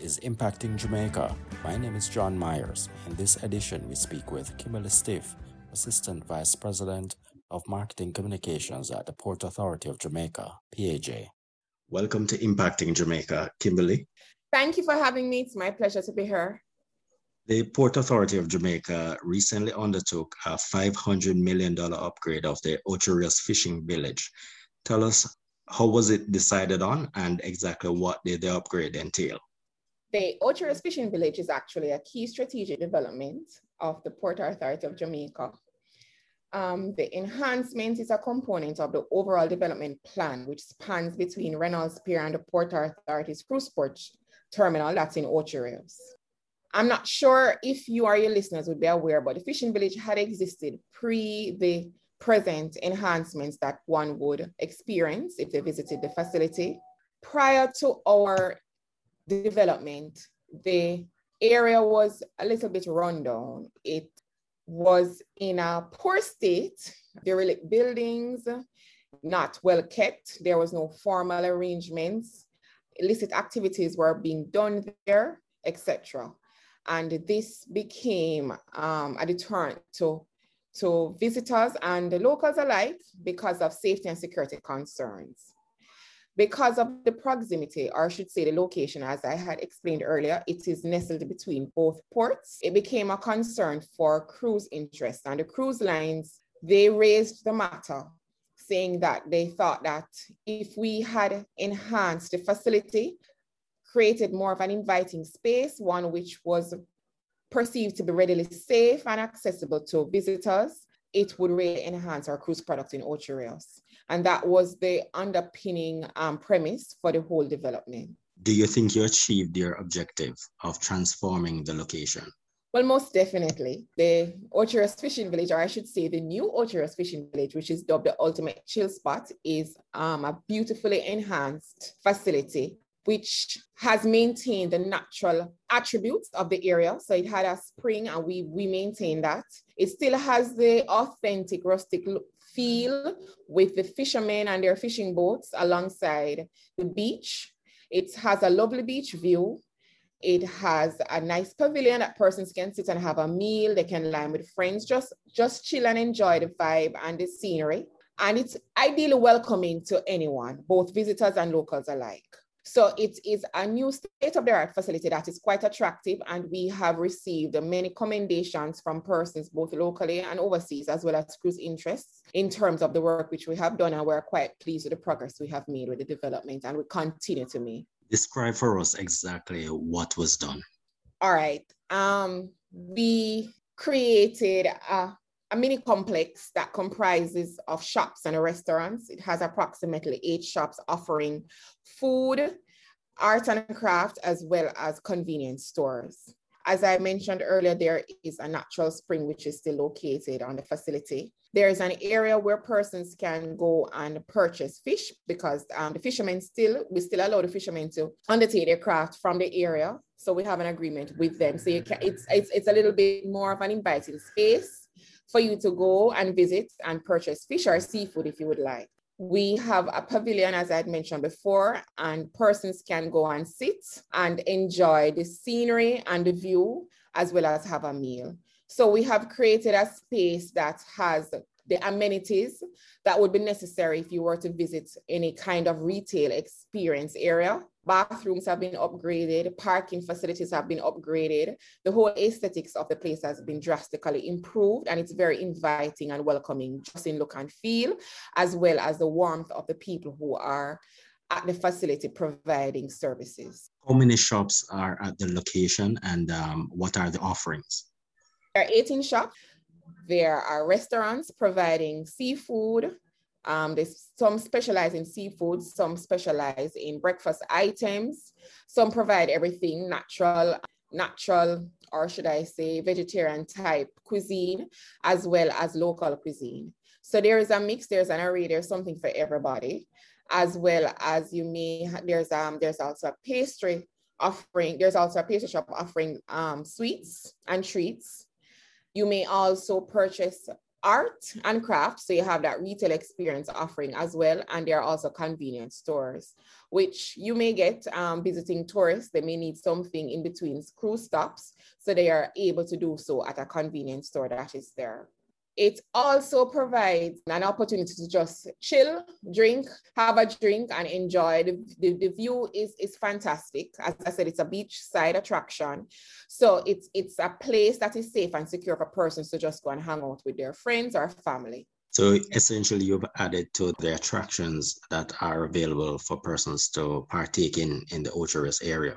Is Impacting Jamaica. My name is John Myers. In this edition, we speak with Kimberley Stiff, Assistant Vice President of Marketing Communications at the Port Authority of Jamaica, PAJ. Welcome to Impacting Jamaica, Kimberley. Thank you for having me. It's my pleasure to be here. The Port Authority of Jamaica recently undertook a $500 million upgrade of the Ocho Rios Fishing Village. Tell us, how was it decided on and exactly what did the upgrade entail? The Ocho Rios Fishing Village is actually a key strategic development of the Port Authority of Jamaica. The enhancement is a component of the overall development plan, which spans between Reynolds Pier and the Port Authority's cruise port terminal that's in Ocho Rios. I'm not sure if you or your listeners would be aware, but the fishing village had existed pre the present enhancements that one would experience if they visited the facility. Prior to our development, the area was a little bit run down. It was in a poor state, derelict buildings, not well kept. There was no formal arrangements. Illicit activities were being done there, etc. And this became a deterrent to visitors and the locals alike because of safety and security concerns. Because of the proximity, or I should say the location, as I had explained earlier, it is nestled between both ports. It became a concern for cruise interests, and the cruise lines, they raised the matter, saying that they thought that if we had enhanced the facility, created more of an inviting space, one which was perceived to be readily safe and accessible to visitors, it would really enhance our cruise product in Ocho Rios. And that was the underpinning premise for the whole development. Do you think you achieved your objective of transforming the location? Well, most definitely. The Ocho Rios Fishing Village, or I should say the new Ocho Rios Fishing Village, which is dubbed the Ultimate Chill Spot, is a beautifully enhanced facility which has maintained the natural attributes of the area. So it had a spring and we maintained that. It still has the authentic rustic feel with the fishermen and their fishing boats alongside the beach. It has a lovely beach view. It has a nice pavilion that persons can sit and have a meal. They can line with friends, just chill and enjoy the vibe and the scenery. And it's ideally welcoming to anyone, both visitors and locals alike. So it is a new state-of-the-art facility that is quite attractive, and we have received many commendations from persons both locally and overseas, as well as cruise interests, in terms of the work which we have done, and we're quite pleased with the progress we have made with the development, and we continue to make. Describe for us exactly what was done. All right. We created a mini complex that comprises of shops and restaurants. It has approximately 8 shops offering food, art and craft, as well as convenience stores. As I mentioned earlier, there is a natural spring which is still located on the facility. There is an area where persons can go and purchase fish because we still allow the fishermen to undertake their craft from the area. So we have an agreement with them. So it's a little bit more of an inviting space for you to go and visit and purchase fish or seafood if you would like. We have a pavilion, as I had mentioned before, and persons can go and sit and enjoy the scenery and the view, as well as have a meal. So we have created a space that has the amenities that would be necessary if you were to visit any kind of retail experience area. Bathrooms have been upgraded, parking facilities have been upgraded. The whole aesthetics of the place has been drastically improved, and it's very inviting and welcoming just in look and feel, as well as the warmth of the people who are at the facility providing services. How many shops are at the location, and what are the offerings? There are 18 shops. There are restaurants providing seafood. Some specialize in seafood, some specialize in breakfast items, some provide everything natural natural, or should I say vegetarian type cuisine, as well as local cuisine. So there is a mix, there's an array, there's something for everybody, as well as you may, there's also a pastry offering, there's also a pastry shop offering sweets and treats. You may also purchase art and crafts, so you have that retail experience offering as well, and there are also convenience stores, which you may get visiting tourists. They may need something in between cruise stops, so they are able to do so at a convenience store that is there. It also provides an opportunity to just chill, drink, have a drink, and enjoy. The view is fantastic. As I said, it's a beachside attraction. So it's a place that is safe and secure for persons to just go and hang out with their friends or family. So essentially, you've added to the attractions that are available for persons to partake in the Ocho Rios area.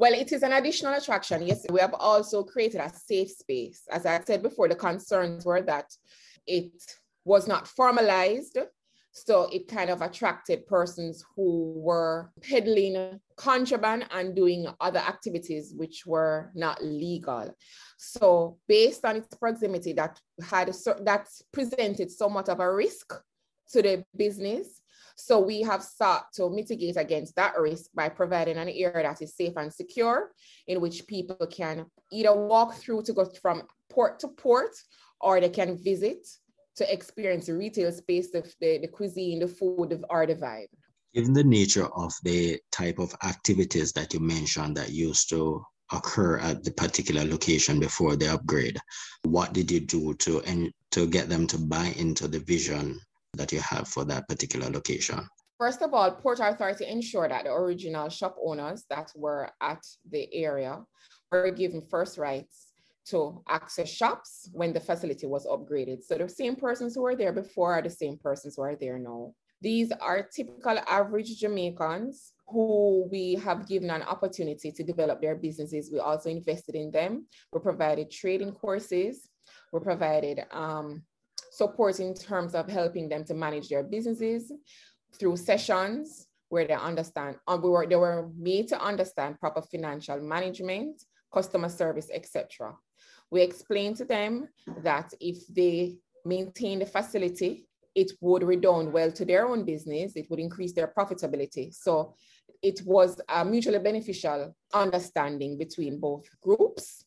Well, it is an additional attraction. Yes, we have also created a safe space. As I said before, the concerns were that it was not formalized. So it kind of attracted persons who were peddling contraband and doing other activities which were not legal. So based on its proximity, that presented somewhat of a risk to the business. So we have sought to mitigate against that risk by providing an area that is safe and secure, in which people can either walk through to go from port to port, or they can visit to experience the retail space, the cuisine, the food, or the vibe. Given the nature of the type of activities that you mentioned that used to occur at the particular location before the upgrade, what did you do to get them to buy into the vision that you have for that particular location? First of all, Port Authority ensured that the original shop owners that were at the area were given first rights to access shops when the facility was upgraded. So the same persons who were there before are the same persons who are there now. These are typical average Jamaicans who we have given an opportunity to develop their businesses. We also invested in them. We provided trading courses. We provided support in terms of helping them to manage their businesses through sessions where they were made to understand proper financial management, customer service, etc. We explained to them that if they maintain the facility, it would redound well to their own business, it would increase their profitability. So it was a mutually beneficial understanding between both groups.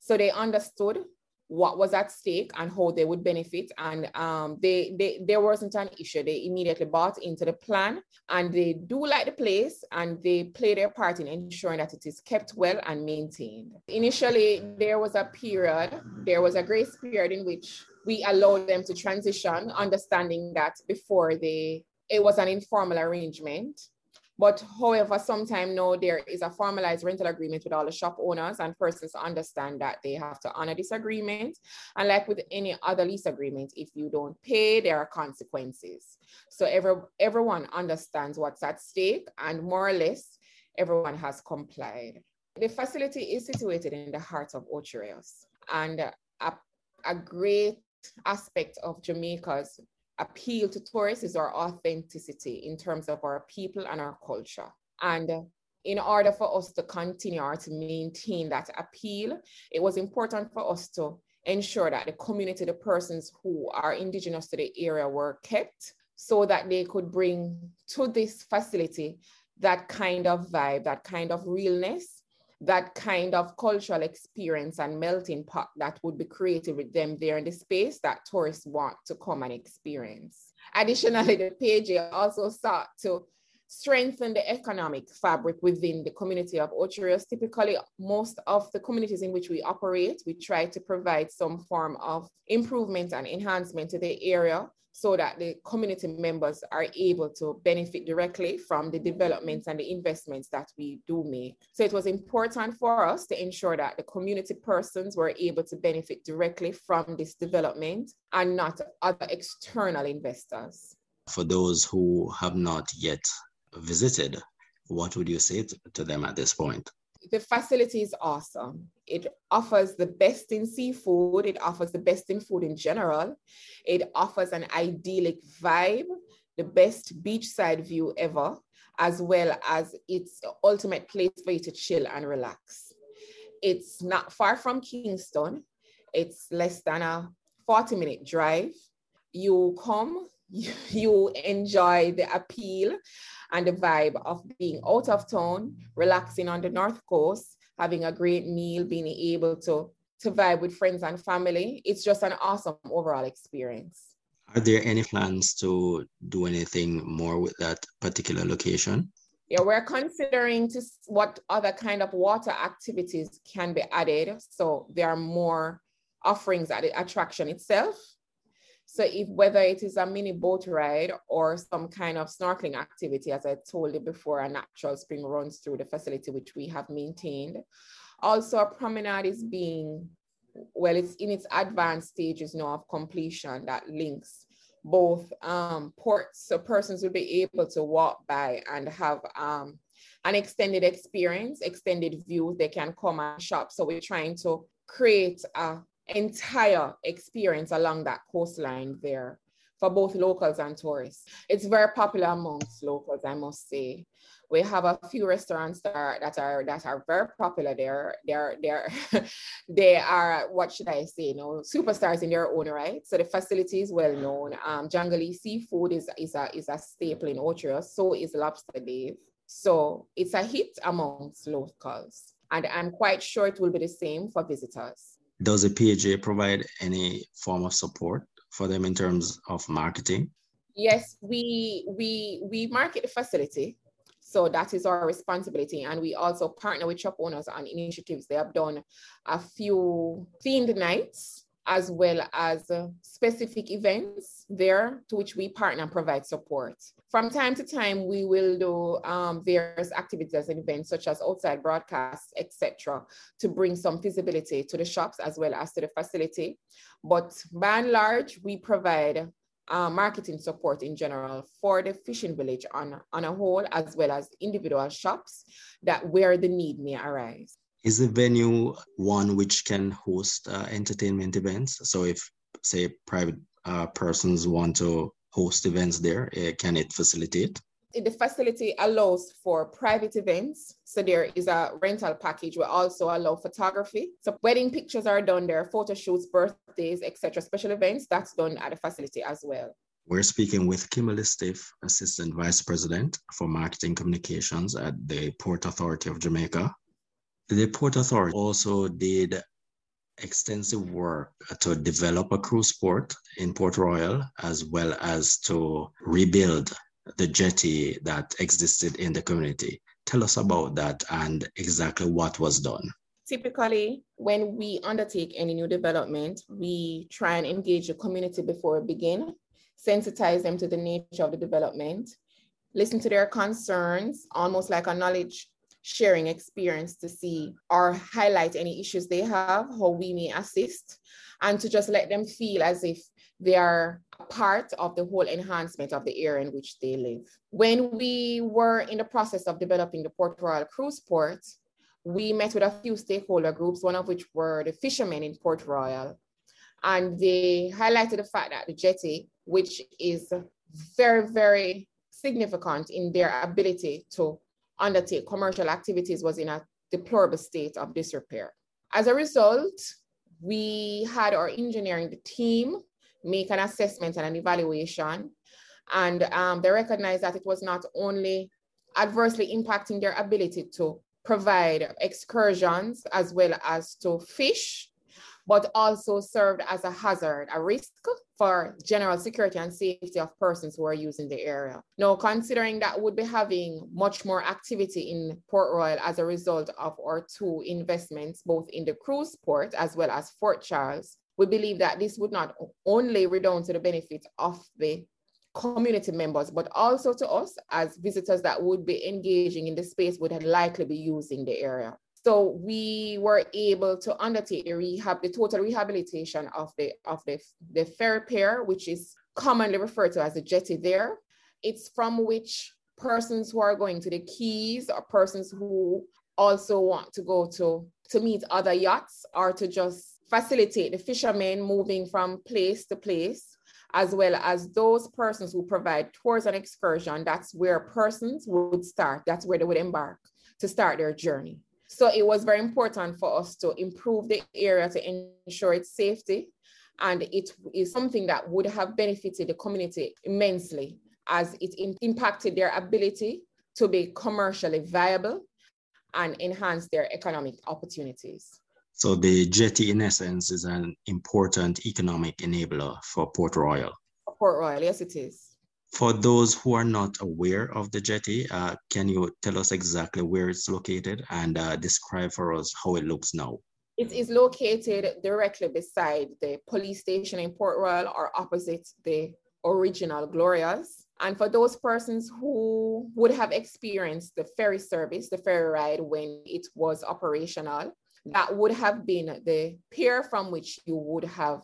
So they understood what was at stake and how they would benefit. And there wasn't an issue. They immediately bought into the plan, and they do like the place, and they play their part in ensuring that it is kept well and maintained. Initially, there was a grace period in which we allowed them to transition, understanding that it was an informal arrangement. But however, sometime now there is a formalized rental agreement with all the shop owners, and persons understand that they have to honor this agreement. And like with any other lease agreement, if you don't pay, there are consequences. So everyone understands what's at stake, and more or less everyone has complied. The facility is situated in the heart of Ocho Rios, and a great aspect of Jamaica's appeal to tourists is our authenticity in terms of our people and our culture. And in order for us to continue or to maintain that appeal, it was important for us to ensure that the community, the persons who are indigenous to the area, were kept, so that they could bring to this facility that kind of vibe, that kind of realness, that kind of cultural experience and melting pot that would be created with them there in the space that tourists want to come and experience. Additionally, the PAJ also sought to strengthen the economic fabric within the community of Ocho Rios. Typically, most of the communities in which we operate, we try to provide some form of improvement and enhancement to the area, so that the community members are able to benefit directly from the developments and the investments that we do make. So it was important for us to ensure that the community persons were able to benefit directly from this development, and not other external investors. For those who have not yet visited, what would you say to them at this point? The facility is awesome. It offers the best in seafood. It offers the best in food in general. It offers an idyllic vibe, the best beachside view ever, as well as its ultimate place for you to chill and relax. It's not far from Kingston. It's less than a 40-minute drive. You come, you enjoy the appeal and the vibe of being out of town, relaxing on the North Coast, having a great meal, being able to vibe with friends and family. It's just an awesome overall experience. Are there any plans to do anything more with that particular location? Yeah, we're considering what other kind of water activities can be added, so there are more offerings at the attraction itself. So whether it is a mini boat ride or some kind of snorkeling activity, as I told you before, a natural spring runs through the facility, which we have maintained. Also, a promenade is being, well, it's in its advanced stages now of completion that links both ports, so persons will be able to walk by and have an extended experience, extended view. They can come and shop. So we're trying to create an entire experience along that coastline there for both locals and tourists. It's very popular amongst locals, I must say. We have a few restaurants that are very popular there. They are, what should I say, superstars in their own right. So the facility is well known. Jangalee Seafood is a staple in Ocho Rios. So is Lobster Dave. So it's a hit amongst locals. And I'm quite sure it will be the same for visitors. Does the PAJ provide any form of support for them in terms of marketing? Yes, we market the facility. So that is our responsibility. And we also partner with shop owners on initiatives. They have done a few themed nights as well as specific events there to which we partner and provide support. From time to time, we will do various activities and events such as outside broadcasts, etc., to bring some visibility to the shops as well as to the facility. But by and large, we provide marketing support in general for the fishing village on a whole, as well as individual shops that where the need may arise. Is the venue one which can host entertainment events? So if, say, private persons want to host events there, can it facilitate? The facility allows for private events. So there is a rental package. We also allow photography. So wedding pictures are done there, photo shoots, birthdays, etc. Special events, that's done at the facility as well. We're speaking with Kimberley Stiff, Assistant Vice President for Marketing Communications at the Port Authority of Jamaica. The Port Authority also did extensive work to develop a cruise port in Port Royal, as well as to rebuild the jetty that existed in the community. Tell us about that and exactly what was done. Typically, when we undertake any new development, we try and engage the community before we begin, sensitize them to the nature of the development, listen to their concerns, almost like a knowledge sharing experience to see or highlight any issues they have, how we may assist, and to just let them feel as if they are a part of the whole enhancement of the area in which they live. When we were in the process of developing the Port Royal Cruise Port, we met with a few stakeholder groups, one of which were the fishermen in Port Royal. And they highlighted the fact that the jetty, which is very, very significant in their ability to undertake commercial activities, was in a deplorable state of disrepair. As a result, we had our engineering team make an assessment and an evaluation. And they recognized that it was not only adversely impacting their ability to provide excursions as well as to fish, but also served as a hazard, a risk for general security and safety of persons who are using the area. Now, considering that we'll be having much more activity in Port Royal as a result of our two investments, both in the cruise port as well as Fort Charles, we believe that this would not only redound to the benefit of the community members, but also to us as visitors that would be engaging in the space would likely be using the area. So we were able to undertake the total rehabilitation of the ferry pier, which is commonly referred to as the jetty there. It's from which persons who are going to the Keys or persons who also want to go to meet other yachts or to just facilitate the fishermen moving from place to place, as well as those persons who provide tours and excursion, that's where persons would start. That's where they would embark to start their journey. So it was very important for us to improve the area to ensure its safety. And it is something that would have benefited the community immensely, as it impacted their ability to be commercially viable and enhance their economic opportunities. So the jetty, in essence, is an important economic enabler for Port Royal. Port Royal, yes, it is. For those who are not aware of the jetty, can you tell us exactly where it's located and describe for us how it looks now? It is located directly beside the police station in Port Royal, or opposite the original Gloria's. And for those persons who would have experienced the ferry service, the ferry ride when it was operational, that would have been the pier from which you would have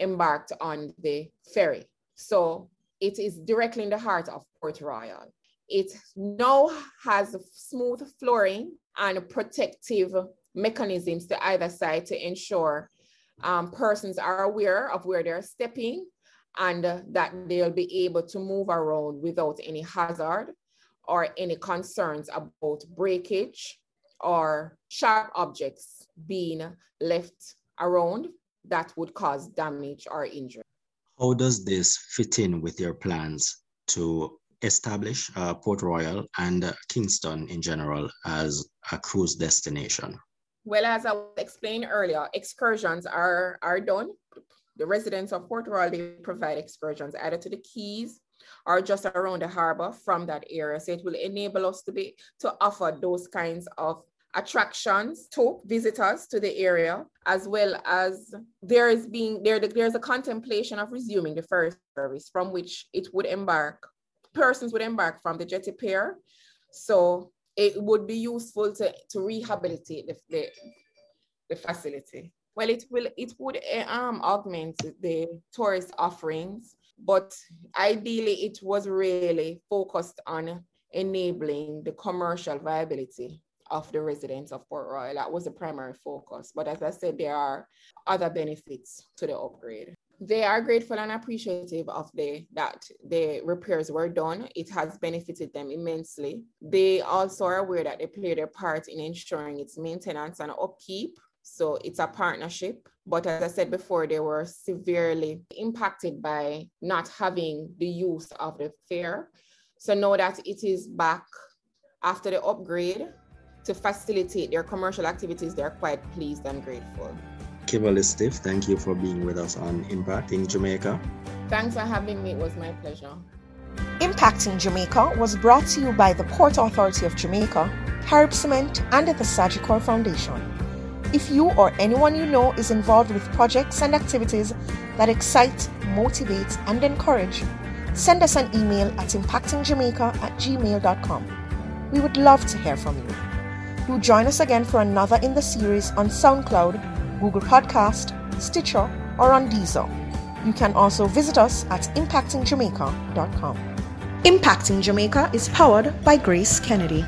embarked on the ferry. So it is directly in the heart of Port Royal. It now has smooth flooring and protective mechanisms to either side to ensure persons are aware of where they're stepping and that they'll be able to move around without any hazard or any concerns about breakage or sharp objects being left around that would cause damage or injury. How does this fit in with your plans to establish Port Royal and Kingston in general as a cruise destination? Well, as I explained earlier, excursions are done. The residents of Port Royal, they provide excursions either to the quays or just around the harbor from that area. So it will enable us to offer those kinds of attractions to visitors to the area, as well as there's a contemplation of resuming the ferry service from which it would embark. Persons would embark from the jetty pier. So it would be useful to rehabilitate the facility. Well, it would augment the tourist offerings, but ideally it was really focused on enabling the commercial viability of the residents of Port Royal. That was the primary focus. But as I said, there are other benefits to the upgrade. They are grateful and appreciative of that the repairs were done. It has benefited them immensely. They also are aware that they play their part in ensuring its maintenance and upkeep. So it's a partnership. But as I said before, they were severely impacted by not having the use of the fair. So now that it is back after the upgrade to facilitate their commercial activities, they're quite pleased and grateful. Kimberley Stiff, thank you for being with us on Impacting Jamaica. Thanks for having me. It was my pleasure. Impacting Jamaica was brought to you by the Port Authority of Jamaica, Herb Cement, and the Sagicor Foundation. If you or anyone you know is involved with projects and activities that excite, motivate, and encourage, send us an email at impactingjamaica@gmail.com. We would love to hear from you. Do join us again for another in the series on SoundCloud, Google Podcast, Stitcher, or on Deezer. You can also visit us at impactingjamaica.com. Impacting Jamaica is powered by Grace Kennedy.